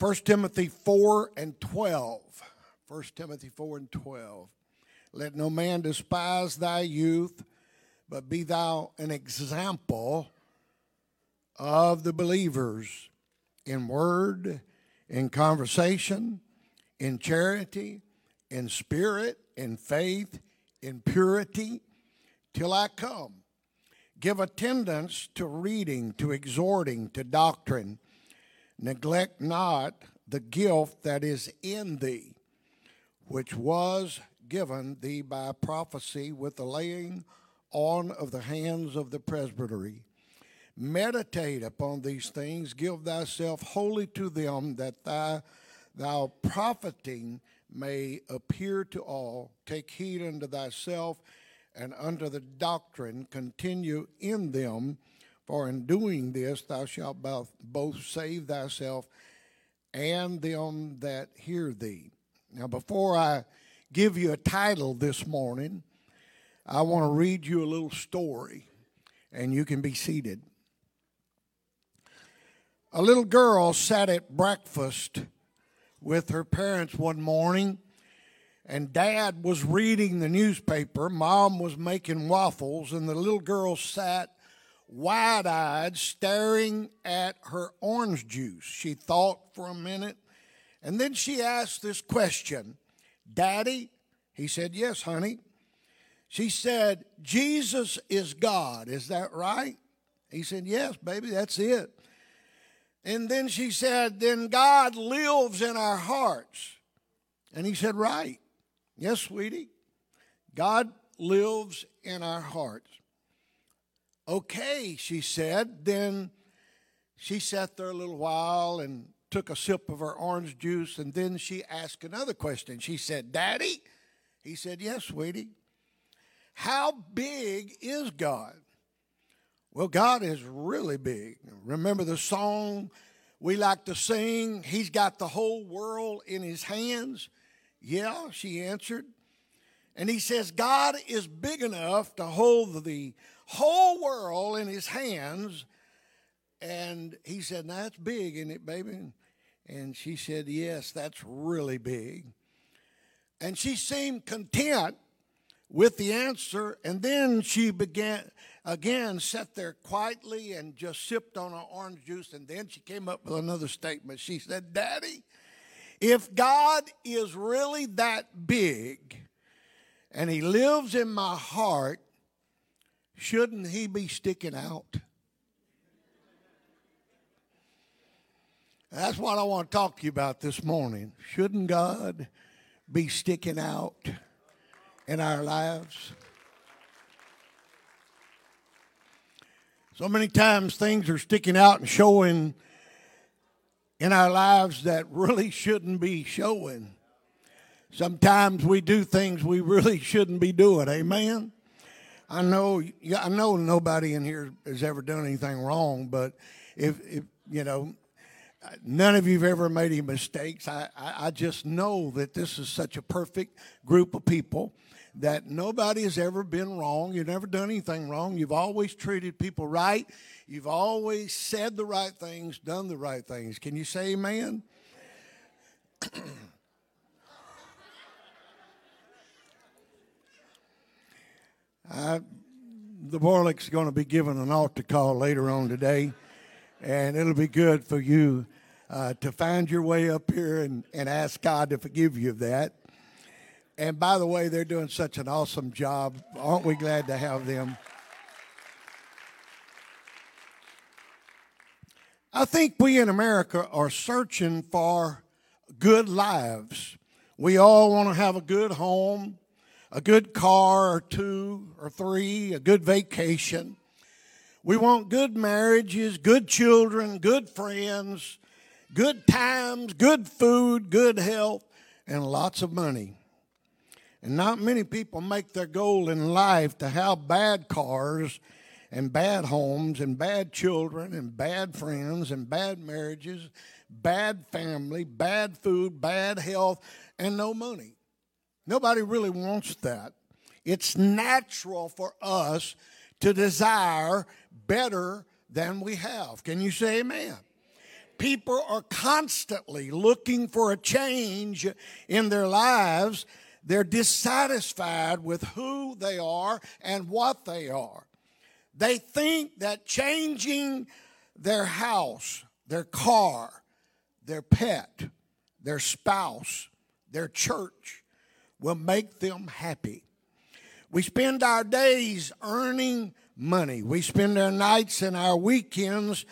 1 Timothy 4 and 12. 1 Timothy 4 and 12. Let no man despise thy youth, but be thou an example of the believers in word, in conversation, in charity, in spirit, in faith, in purity, till I come. Give attendance to reading, to exhorting, to doctrine. Neglect not the gift that is in thee, which was given thee by prophecy with the laying on of the hands of the presbytery. Meditate upon these things. Give thyself wholly to them, that thou profiting may appear to all. Take heed unto thyself and unto the doctrine. Continue in them, for in doing this thou shalt both save thyself and them that hear thee. Now, before I give you a title this morning, I want to read you a little story, and you can be seated. A little girl sat at breakfast with her parents one morning, and Dad was reading the newspaper, Mom was making waffles, and the little girl sat wide-eyed staring at her orange juice. She thought for a minute, and then she asked this question, "Daddy?" He said, "Yes, honey." She said, "Jesus is God, is that right?" He said, "Yes, baby, that's it." And then she said, "Then God lives in our hearts." And he said, "Right. Yes, sweetie, God lives in our hearts." "Okay," she said. Then she sat there a little while and took a sip of her orange juice, and then she asked another question. She said, "Daddy?" He said, "Yes, sweetie. How big is God?" "Well, God is really big. Remember the song we like to sing, 'He's got the whole world in his hands'?" "Yeah," she answered. And he says, "God is big enough to hold the whole world in his hands." And he said, "Now that's big, isn't it, baby?" And she said, "Yes, that's really big." And she seemed content with the answer, and then she again sat there quietly and just sipped on her orange juice, and then she came up with another statement. She said, "Daddy, if God is really that big and he lives in my heart, shouldn't he be sticking out?" That's what I want to talk to you about this morning. Shouldn't God be sticking out in our lives? So many times things are sticking out and showing in our lives that really shouldn't be showing. Sometimes we do things we really shouldn't be doing. Amen? I know nobody in here has ever done anything wrong, but if you know, none of you've ever made any mistakes. I just know that this is such a perfect group of people, that nobody has ever been wrong. You've never done anything wrong. You've always treated people right. You've always said the right things, done the right things. Can you say amen? The Borlick's going to be given an altar call later on today, and it'll be good for you to find your way up here and ask God to forgive you of that. And by the way, they're doing such an awesome job. Aren't we glad to have them? I think we in America are searching for good lives. We all want to have a good home, a good car or two or three, a good vacation. We want good marriages, good children, good friends, good times, good food, good health, and lots of money. And not many people make their goal in life to have bad cars and bad homes and bad children and bad friends and bad marriages, bad family, bad food, bad health, and no money. Nobody really wants that. It's natural for us to desire better than we have. Can you say amen? people are constantly looking for a change in their lives, they're dissatisfied with who they are and what they are. They think that changing their house, their car, their pet, their spouse, their church will make them happy. We spend our days earning money. We spend our nights and our weekends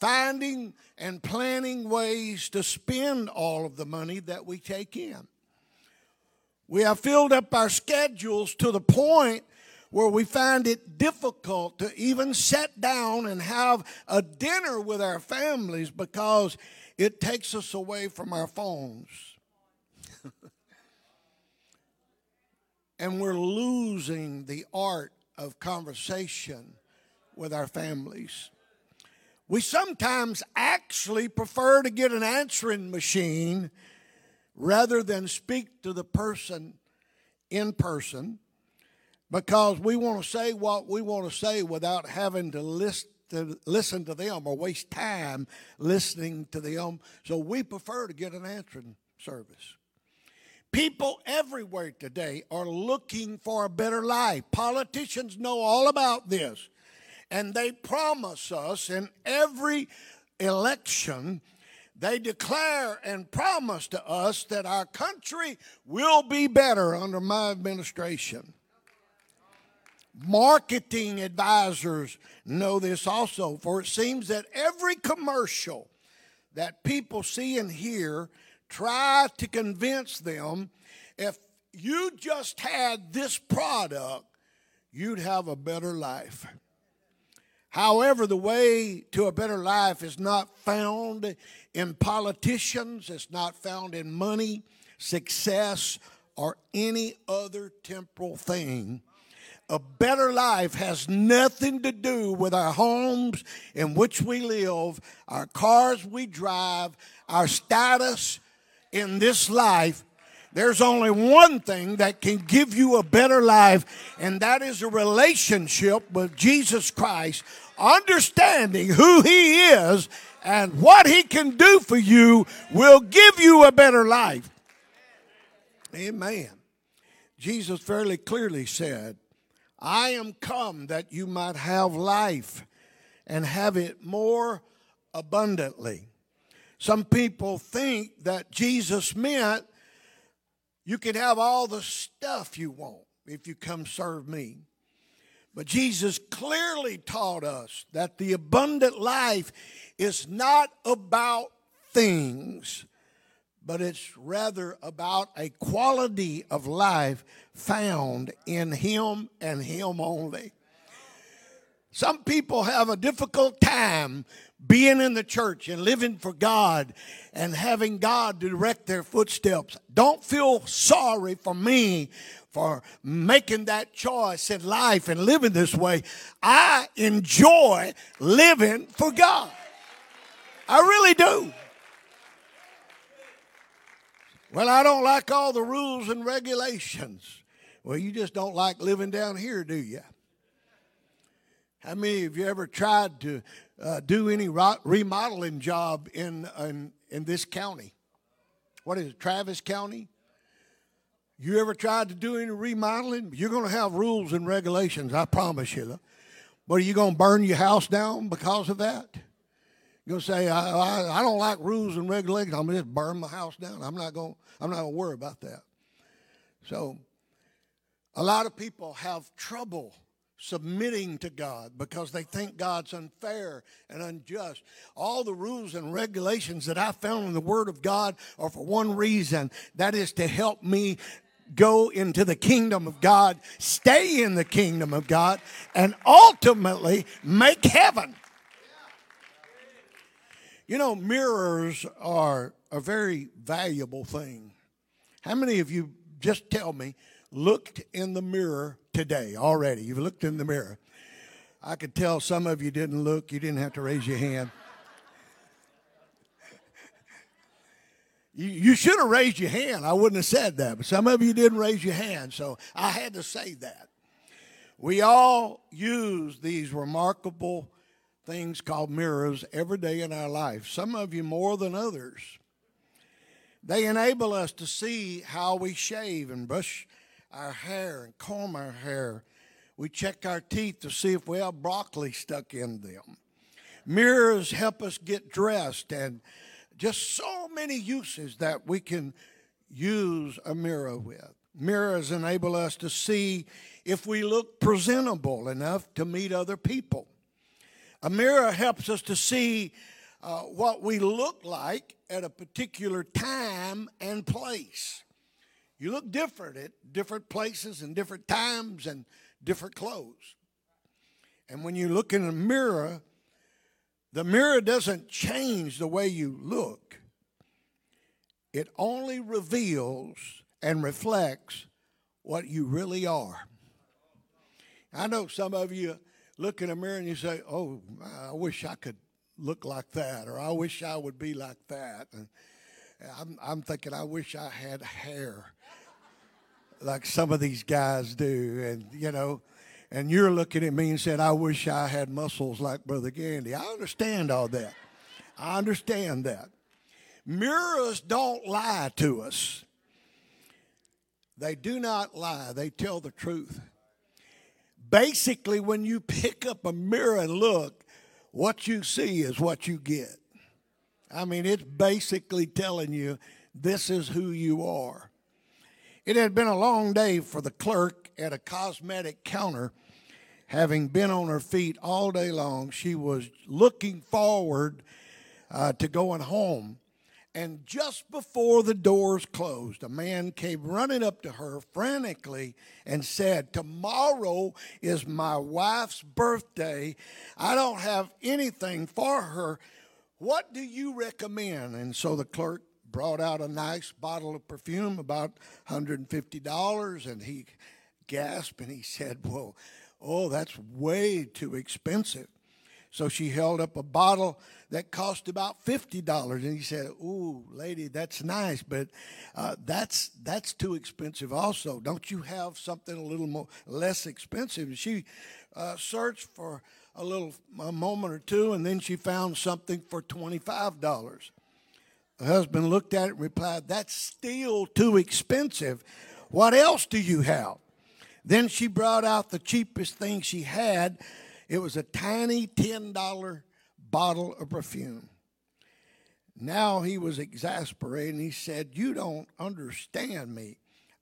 finding and planning ways to spend all of the money that we take in. We have filled up our schedules to the point where we find it difficult to even sit down and have a dinner with our families because it takes us away from our phones. And we're losing the art of conversation with our families. We sometimes actually prefer to get an answering machine rather than speak to the person in person, because we want to say what we want to say without having to listen to them or waste time listening to them. So we prefer to get an answering service. People everywhere today are looking for a better life. Politicians know all about this, and they promise us in every election. They declare and promise to us that our country will be better under my administration. Marketing advisors know this also, for it seems that every commercial that people see and hear try to convince them, if you just had this product, you'd have a better life. However, the way to a better life is not found in politicians. It's not found in money, success, or any other temporal thing. A better life has nothing to do with our homes in which we live, our cars we drive, our status in this life. There's only one thing that can give you a better life, and that is a relationship with Jesus Christ, understanding who he is and what he can do for you will give you a better life. Amen. Jesus fairly clearly said, I am come that you might have life and have it more abundantly. Some people think that Jesus meant you can have all the stuff you want if you come serve me. But Jesus clearly taught us that the abundant life is not about things, but it's rather about a quality of life found in him and him only. Some people have a difficult time being in the church and living for God and having God direct their footsteps. Don't feel sorry for me for making that choice in life and living this way. I enjoy living for God. I really do. Well, I don't like all the rules and regulations. Well, you just don't like living down here, do you? How many of you ever tried to do any remodeling job in this county? What is it, Travis County? You ever tried to do any remodeling? You're going to have rules and regulations, I promise you. But are you going to burn your house down because of that? You're going to say, I don't like rules and regulations. I'm going to just burn my house down. I'm not going to worry about that. So a lot of people have trouble submitting to God because they think God's unfair and unjust. All the rules and regulations that I found in the Word of God are for one reason. That is to help me go into the kingdom of God, stay in the kingdom of God, and ultimately make heaven. You know, mirrors are a very valuable thing. How many of you, just tell me, looked in the mirror today already? You've looked in the mirror. I could tell some of you didn't look. You didn't have to raise your hand. You should have raised your hand. I wouldn't have said that, but some of you didn't raise your hand, so I had to say that. We all use these remarkable things called mirrors every day in our life, some of you more than others. They enable us to see how we shave and brush our hair and comb our hair. We check our teeth to see if we have broccoli stuck in them. Mirrors help us get dressed, and just so many uses that we can use a mirror with. Mirrors enable us to see if we look presentable enough to meet other people. A mirror helps us to see what we look like at a particular time and place. You look different at different places and different times and different clothes. And when you look in a mirror, the mirror doesn't change the way you look. It only reveals and reflects what you really are. I know some of you look in a mirror and you say, oh, I wish I could look like that, or I wish I would be like that. And I'm thinking, I wish I had hair like some of these guys do. And, you know, and you're looking at me and saying, I wish I had muscles like Brother Gandy. I understand all that. I understand that. Mirrors don't lie to us. They do not lie. They tell the truth. Basically, when you pick up a mirror and look, what you see is what you get. I mean, it's basically telling you this is who you are. It had been a long day for the clerk at a cosmetic counter. Having been on her feet all day long, she was looking forward to going home. And just before the doors closed, a man came running up to her frantically and said, tomorrow is my wife's birthday. I don't have anything for her. What do you recommend? And so the clerk brought out a nice bottle of perfume, about $150, and he gasped and he said, well, oh, that's way too expensive. So she held up a bottle that cost about $50, and he said, ooh, lady, that's nice, but that's too expensive also. Don't you have something a little more less expensive? And she searched for a moment or two, and then she found something for $25. The husband looked at it and replied, that's still too expensive. What else do you have? Then she brought out the cheapest thing she had. It was a tiny $10 bottle of perfume. Now he was exasperated, and he said, you don't understand me.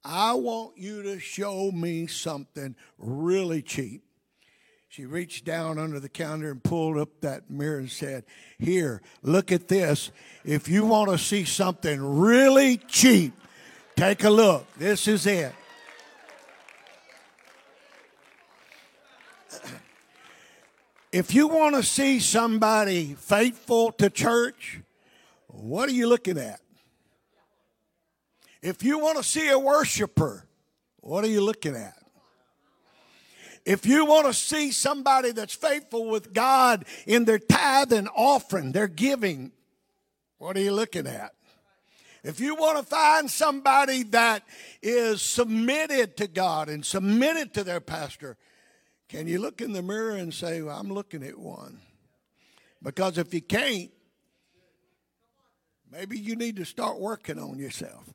I want you to show me something really cheap. She reached down under the counter and pulled up that mirror and said, here, look at this. If you want to see something really cheap, take a look. This is it. If you want to see somebody faithful to church, what are you looking at? If you want to see a worshiper, what are you looking at? If you want to see somebody that's faithful with God in their tithe and offering, their giving, what are you looking at? If you want to find somebody that is submitted to God and submitted to their pastor, can you look in the mirror and say, well, I'm looking at one? Because if you can't, maybe you need to start working on yourself.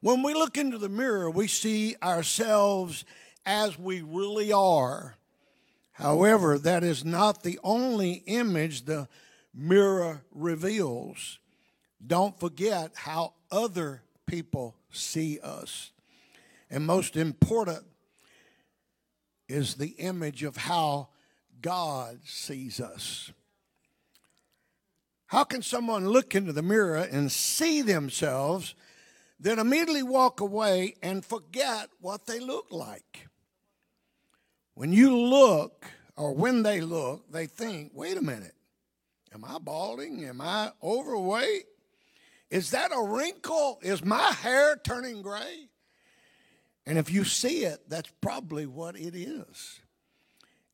When we look into the mirror, we see ourselves as we really are. However, that is not the only image the mirror reveals. Don't forget how other people see us. And most important, is the image of how God sees us. How can someone look into the mirror and see themselves, then immediately walk away and forget what they look like? When you look, or when they look, they think, wait a minute, am I balding? Am I overweight? Is that a wrinkle? Is my hair turning gray? And if you see it, that's probably what it is.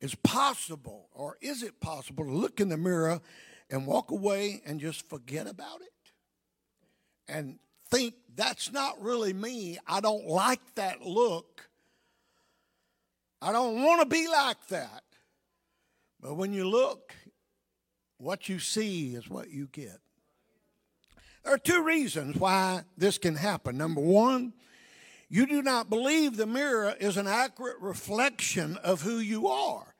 It's possible, or is it possible to look in the mirror and walk away and just forget about it? And think, that's not really me. I don't like that look. I don't want to be like that. But when you look, what you see is what you get. There are two reasons why this can happen. Number one, you do not believe the mirror is an accurate reflection of who you are.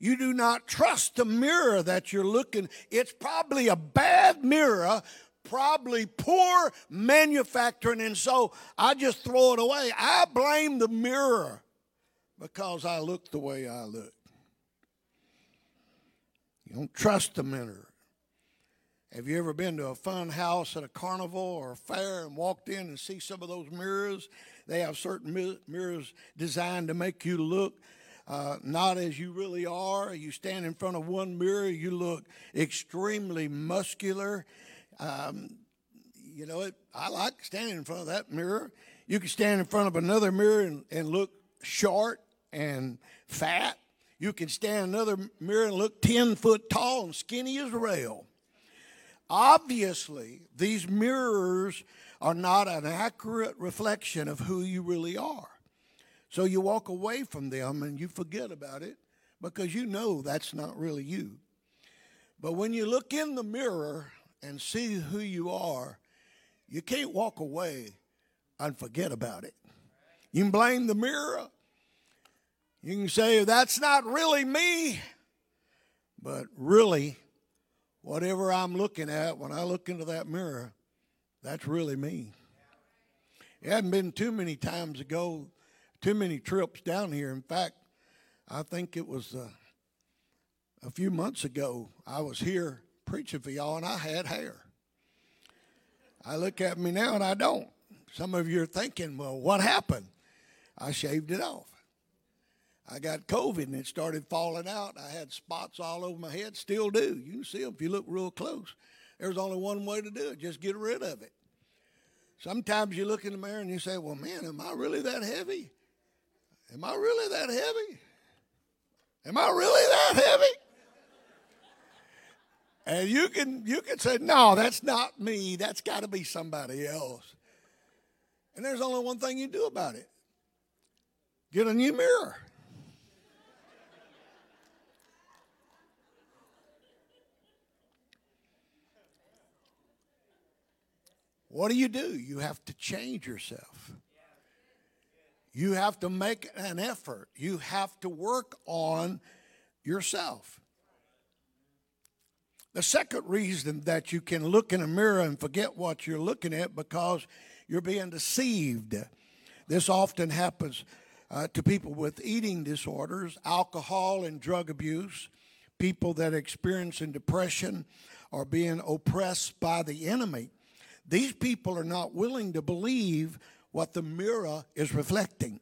You do not trust the mirror that you're looking. It's probably a bad mirror, probably poor manufacturing, and so I just throw it away. I blame the mirror because I look the way I look. You don't trust the mirror. Have you ever been to a fun house at a carnival or a fair and walked in and see some of those mirrors? They have certain mirrors designed to make you look not as you really are. You stand in front of one mirror, you look extremely muscular. I like standing in front of that mirror. You can stand in front of another mirror and look short and fat. You can stand in another mirror and look 10 foot tall and skinny as a rail. Obviously, these mirrors are not an accurate reflection of who you really are. So you walk away from them and you forget about it because you know that's not really you. But when you look in the mirror and see who you are, you can't walk away and forget about it. You can blame the mirror. You can say, that's not really me. But really, whatever I'm looking at, when I look into that mirror, that's really me. It hadn't been too many times ago, too many trips down here. In fact, I think it was a few months ago, I was here preaching for y'all, and I had hair. I look at me now, and I don't. Some of you are thinking, well, what happened? I shaved it off. I got COVID, and it started falling out. I had spots all over my head, still do. You can see them if you look real close. There's only one way to do it, just get rid of it. Sometimes you look in the mirror, and you say, well, man, am I really that heavy? Am I really that heavy? Am I really that heavy? And you can say, no, that's not me. That's got to be somebody else. And there's only one thing you do about it. Get a new mirror. What do? You have to change yourself. You have to make an effort. You have to work on yourself. The second reason that you can look in a mirror and forget what you're looking at because you're being deceived. This often happens to people with eating disorders, alcohol and drug abuse, people that are experiencing depression or being oppressed by the enemy. These people are not willing to believe what the mirror is reflecting.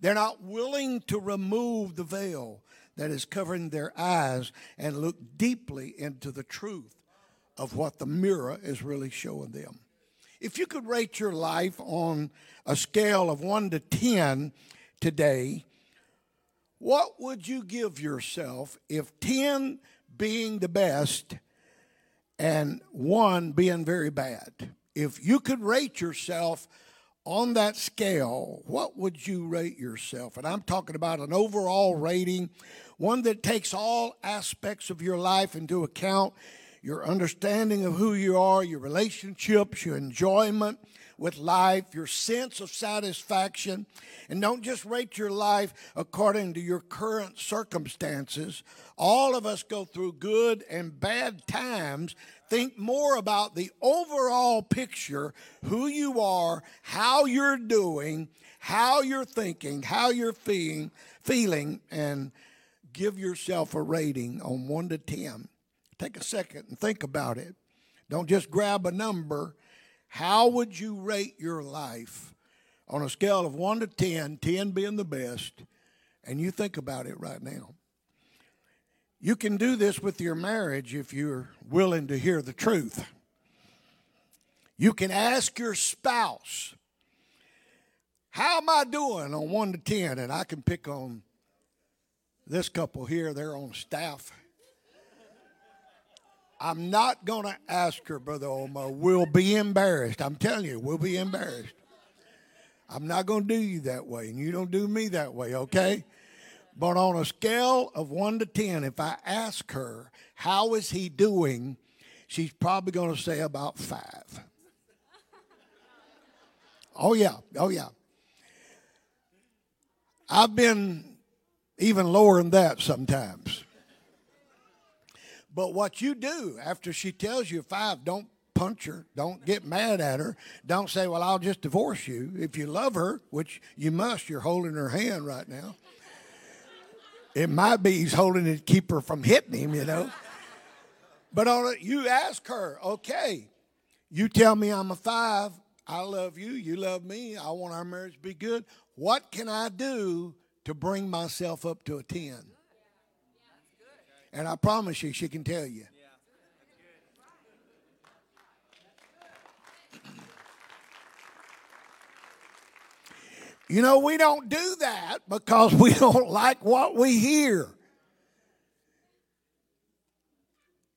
They're not willing to remove the veil that is covering their eyes and look deeply into the truth of what the mirror is really showing them. If you could rate your life on a scale of 1 to 10 today, what would you give yourself if 10 being the best and 1 being very bad? If you could rate yourself on that scale, what would you rate yourself? And I'm talking about an overall rating, one that takes all aspects of your life into account, your understanding of who you are, your relationships, your enjoyment with life, your sense of satisfaction. And don't just rate your life according to your current circumstances. All of us go through good and bad times. Think more about the overall picture, who you are, how you're doing, how you're thinking, how you're feeling, and give yourself a rating on 1 to 10. Take a second and think about it. Don't just grab a number. How would you rate your life on a scale of 1 to 10, 10 being the best, and you think about it right now? You can do this with your marriage if you're willing to hear the truth. You can ask your spouse, how am I doing on 1 to 10? And I can pick on this couple here. They're on staff. I'm not going to ask her, Brother Omar. We'll be embarrassed. I'm telling you, we'll be embarrassed. I'm not going to do you that way, and you don't do me that way, okay? But on a scale of 1 to 10, if I ask her, how is he doing, she's probably going to say about 5. Oh, yeah. I've been even lower than that sometimes. But what you do after she tells you 5, don't punch her. Don't get mad at her. Don't say, well, I'll just divorce you. If you love her, which you must, you're holding her hand right now. It might be he's holding it to keep her from hitting him, you know. But you ask her, okay, you tell me I'm a 5. I love you. You love me. I want our marriage to be good. What can I do to bring myself up to a 10? And I promise you, she can tell you. You know, we don't do that because we don't like what we hear.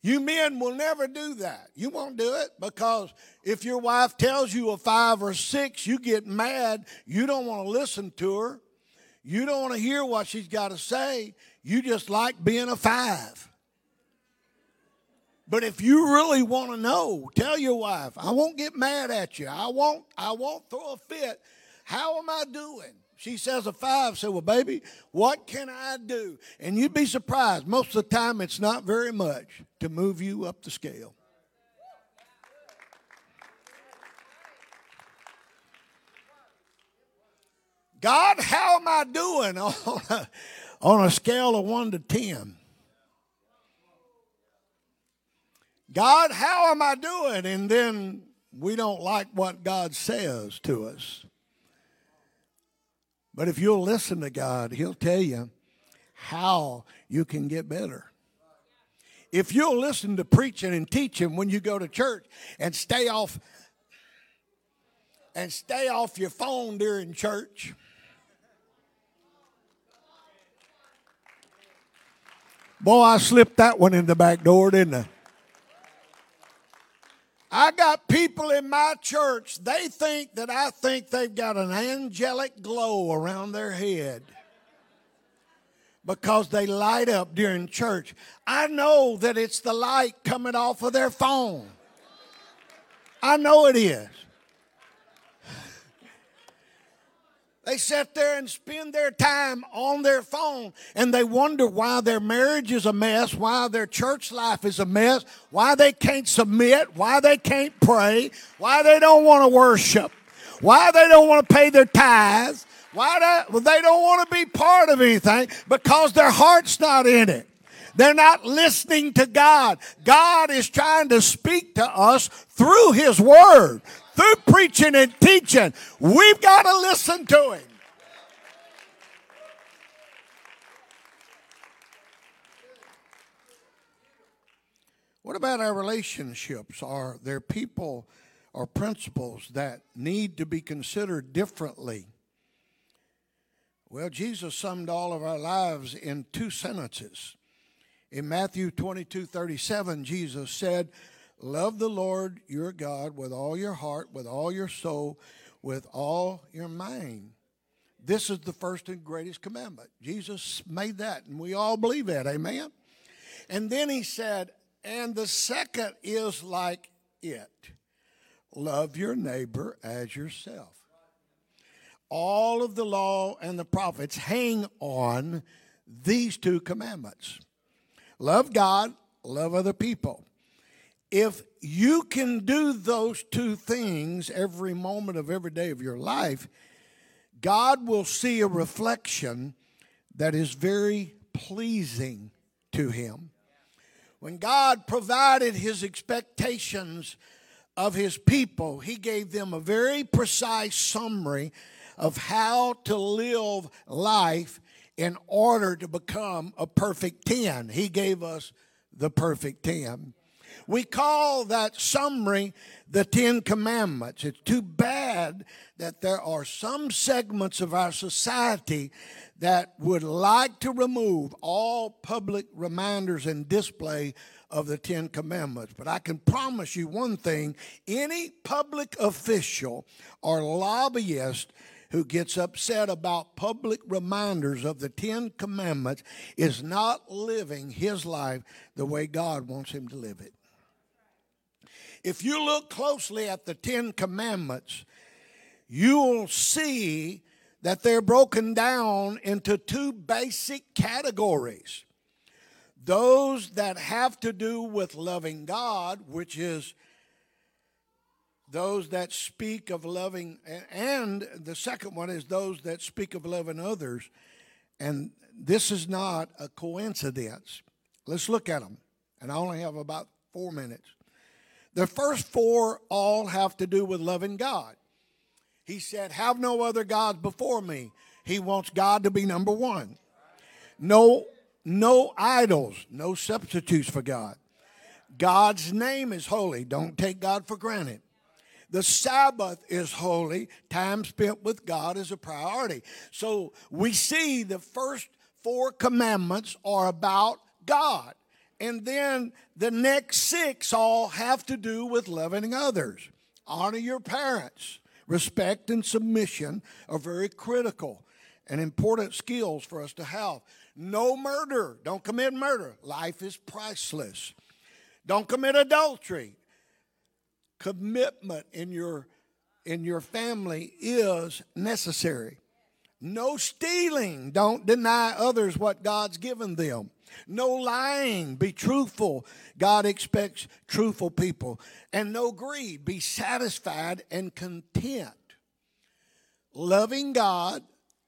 You men will never do that. You won't do it because if your wife tells you a 5 or 6, you get mad. You don't want to listen to her. You don't want to hear what she's got to say. You just like being a 5. But if you really want to know, tell your wife, I won't get mad at you. I won't throw a fit. How am I doing? She says a 5. Say, well, baby, what can I do? And you'd be surprised. Most of the time, it's not very much to move you up the scale. God, how am I doing on a scale of 1 to 10? God, how am I doing? And then we don't like what God says to us. But if you'll listen to God, he'll tell you how you can get better. If you'll listen to preaching and teaching when you go to church and stay off your phone during church. Boy, I slipped that one in the back door, didn't I? I got people in my church, they think that I think they've got an angelic glow around their head because they light up during church. I know that it's the light coming off of their phone. I know it is. They sit there and spend their time on their phone, and they wonder why their marriage is a mess, why their church life is a mess, why they can't submit, why they can't pray, why they don't want to worship, why they don't want to pay their tithes, why they don't want to be part of anything because their heart's not in it. They're not listening to God. God is trying to speak to us through his word. Through preaching and teaching, we've got to listen to him. What about our relationships? Are there people or principles that need to be considered differently? Well, Jesus summed all of our lives in 2 sentences. In Matthew 22:37, Jesus said, love the Lord your God with all your heart, with all your soul, with all your mind. This is the first and greatest commandment. Jesus made that, and we all believe that, amen? And then he said, and the second is like it. Love your neighbor as yourself. All of the law and the prophets hang on these 2 commandments. Love God, love other people. If you can do those 2 things every moment of every day of your life, God will see a reflection that is very pleasing to him. When God provided his expectations of his people, he gave them a very precise summary of how to live life in order to become a perfect 10. He gave us the perfect 10. We call that summary the 10 Commandments. It's too bad that there are some segments of our society that would like to remove all public reminders and display of the 10 Commandments. But I can promise you one thing, any public official or lobbyist who gets upset about public reminders of the Ten Commandments is not living his life the way God wants him to live it. If you look closely at the Ten Commandments, you'll see that they're broken down into two basic categories. Those that have to do with loving God, which is those that speak of loving, and the second one is those that speak of loving others. And this is not a coincidence. Let's look at them. And I only have about 4 minutes. The first four all have to do with loving God. He said, have no other gods before me. He wants God to be number one. No idols, no substitutes for God. God's name is holy. Don't take God for granted. The Sabbath is holy. Time spent with God is a priority. So we see the first four commandments are about God. And then the next six all have to do with loving others. Honor your parents. Respect and submission are very critical and important skills for us to have. No murder. Don't commit murder. Life is priceless. Don't commit adultery. Commitment in your family is necessary. No stealing. Don't deny others what God's given them. No lying. Be truthful. God expects truthful people. And no greed. Be satisfied and content. Loving God,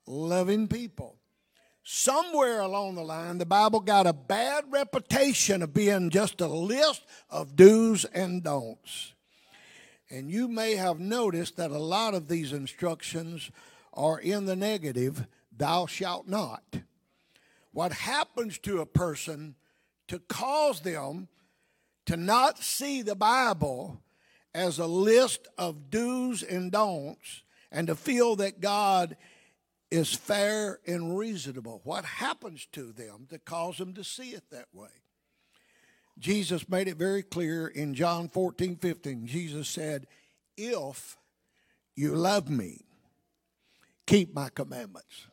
loving people. Somewhere along the line, the Bible got a bad reputation of being just a list of do's and don'ts. And you may have noticed that a lot of these instructions are in the negative, thou shalt not. What happens to a person to cause them to not see the Bible as a list of do's and don'ts and to feel that God is fair and reasonable. What happens to them that causes them to see it that way? Jesus made it very clear in John 14, 15. Jesus said, if you love me, keep my commandments.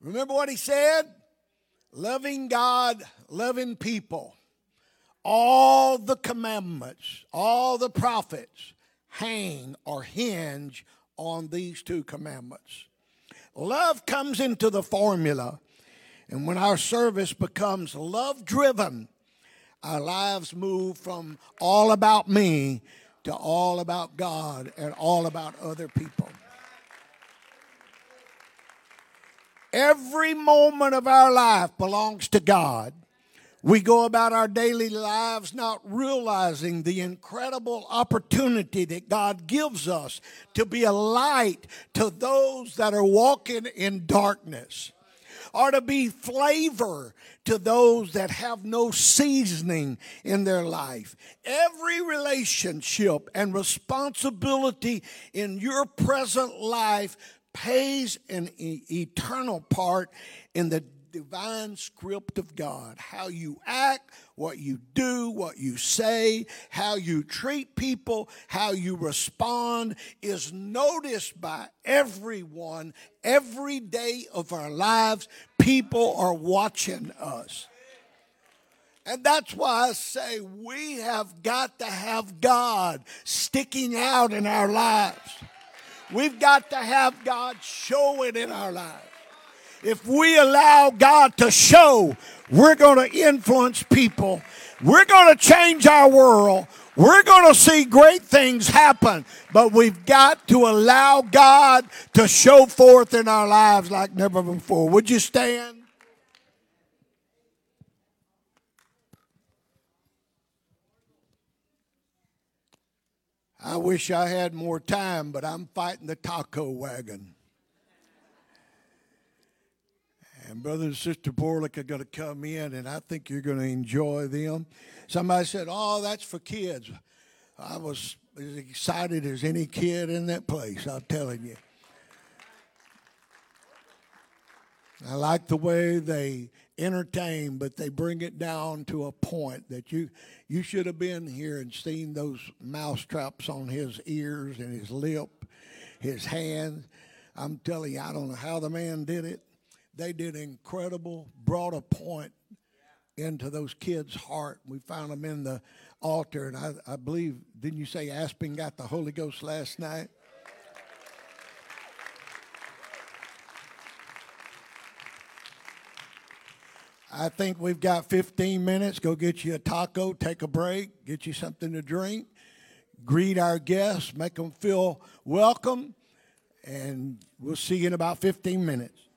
Remember what he said? Loving God, loving people. All the commandments, all the prophets hang or hinge on these two commandments. Love comes into the formula, and when our service becomes love-driven, our lives move from all about me to all about God and all about other people. Every moment of our life belongs to God. We go about our daily lives not realizing the incredible opportunity that God gives us to be a light to those that are walking in darkness, or to be flavor to those that have no seasoning in their life. Every relationship and responsibility in your present life pays an eternal part in the divine script of God. How you act, what you do, what you say, how you treat people, how you respond is noticed by everyone. Every day of our lives, people are watching us. And that's why I say we have got to have God sticking out in our lives. We've got to have God showing in our lives. If we allow God to show, we're going to influence people. We're going to change our world. We're going to see great things happen. But we've got to allow God to show forth in our lives like never before. Would you stand? I wish I had more time, but I'm fighting the taco wagon. And Brother and Sister Borlick are going to come in, and I think you're going to enjoy them. Somebody said, oh, that's for kids. I was as excited as any kid in that place, I'm telling you. I like the way they entertain, but they bring it down to a point that you should have been here and seen those mousetraps on his ears and his lip. his hands. I'm telling you, I don't know how the man did it. They did incredible, brought a point into those kids' heart. We found them in the altar, and I believe, didn't you say Aspen got the Holy Ghost last night? I think we've got 15 minutes. Go get you a taco, take a break, get you something to drink, greet our guests, make them feel welcome, and we'll see you in about 15 minutes.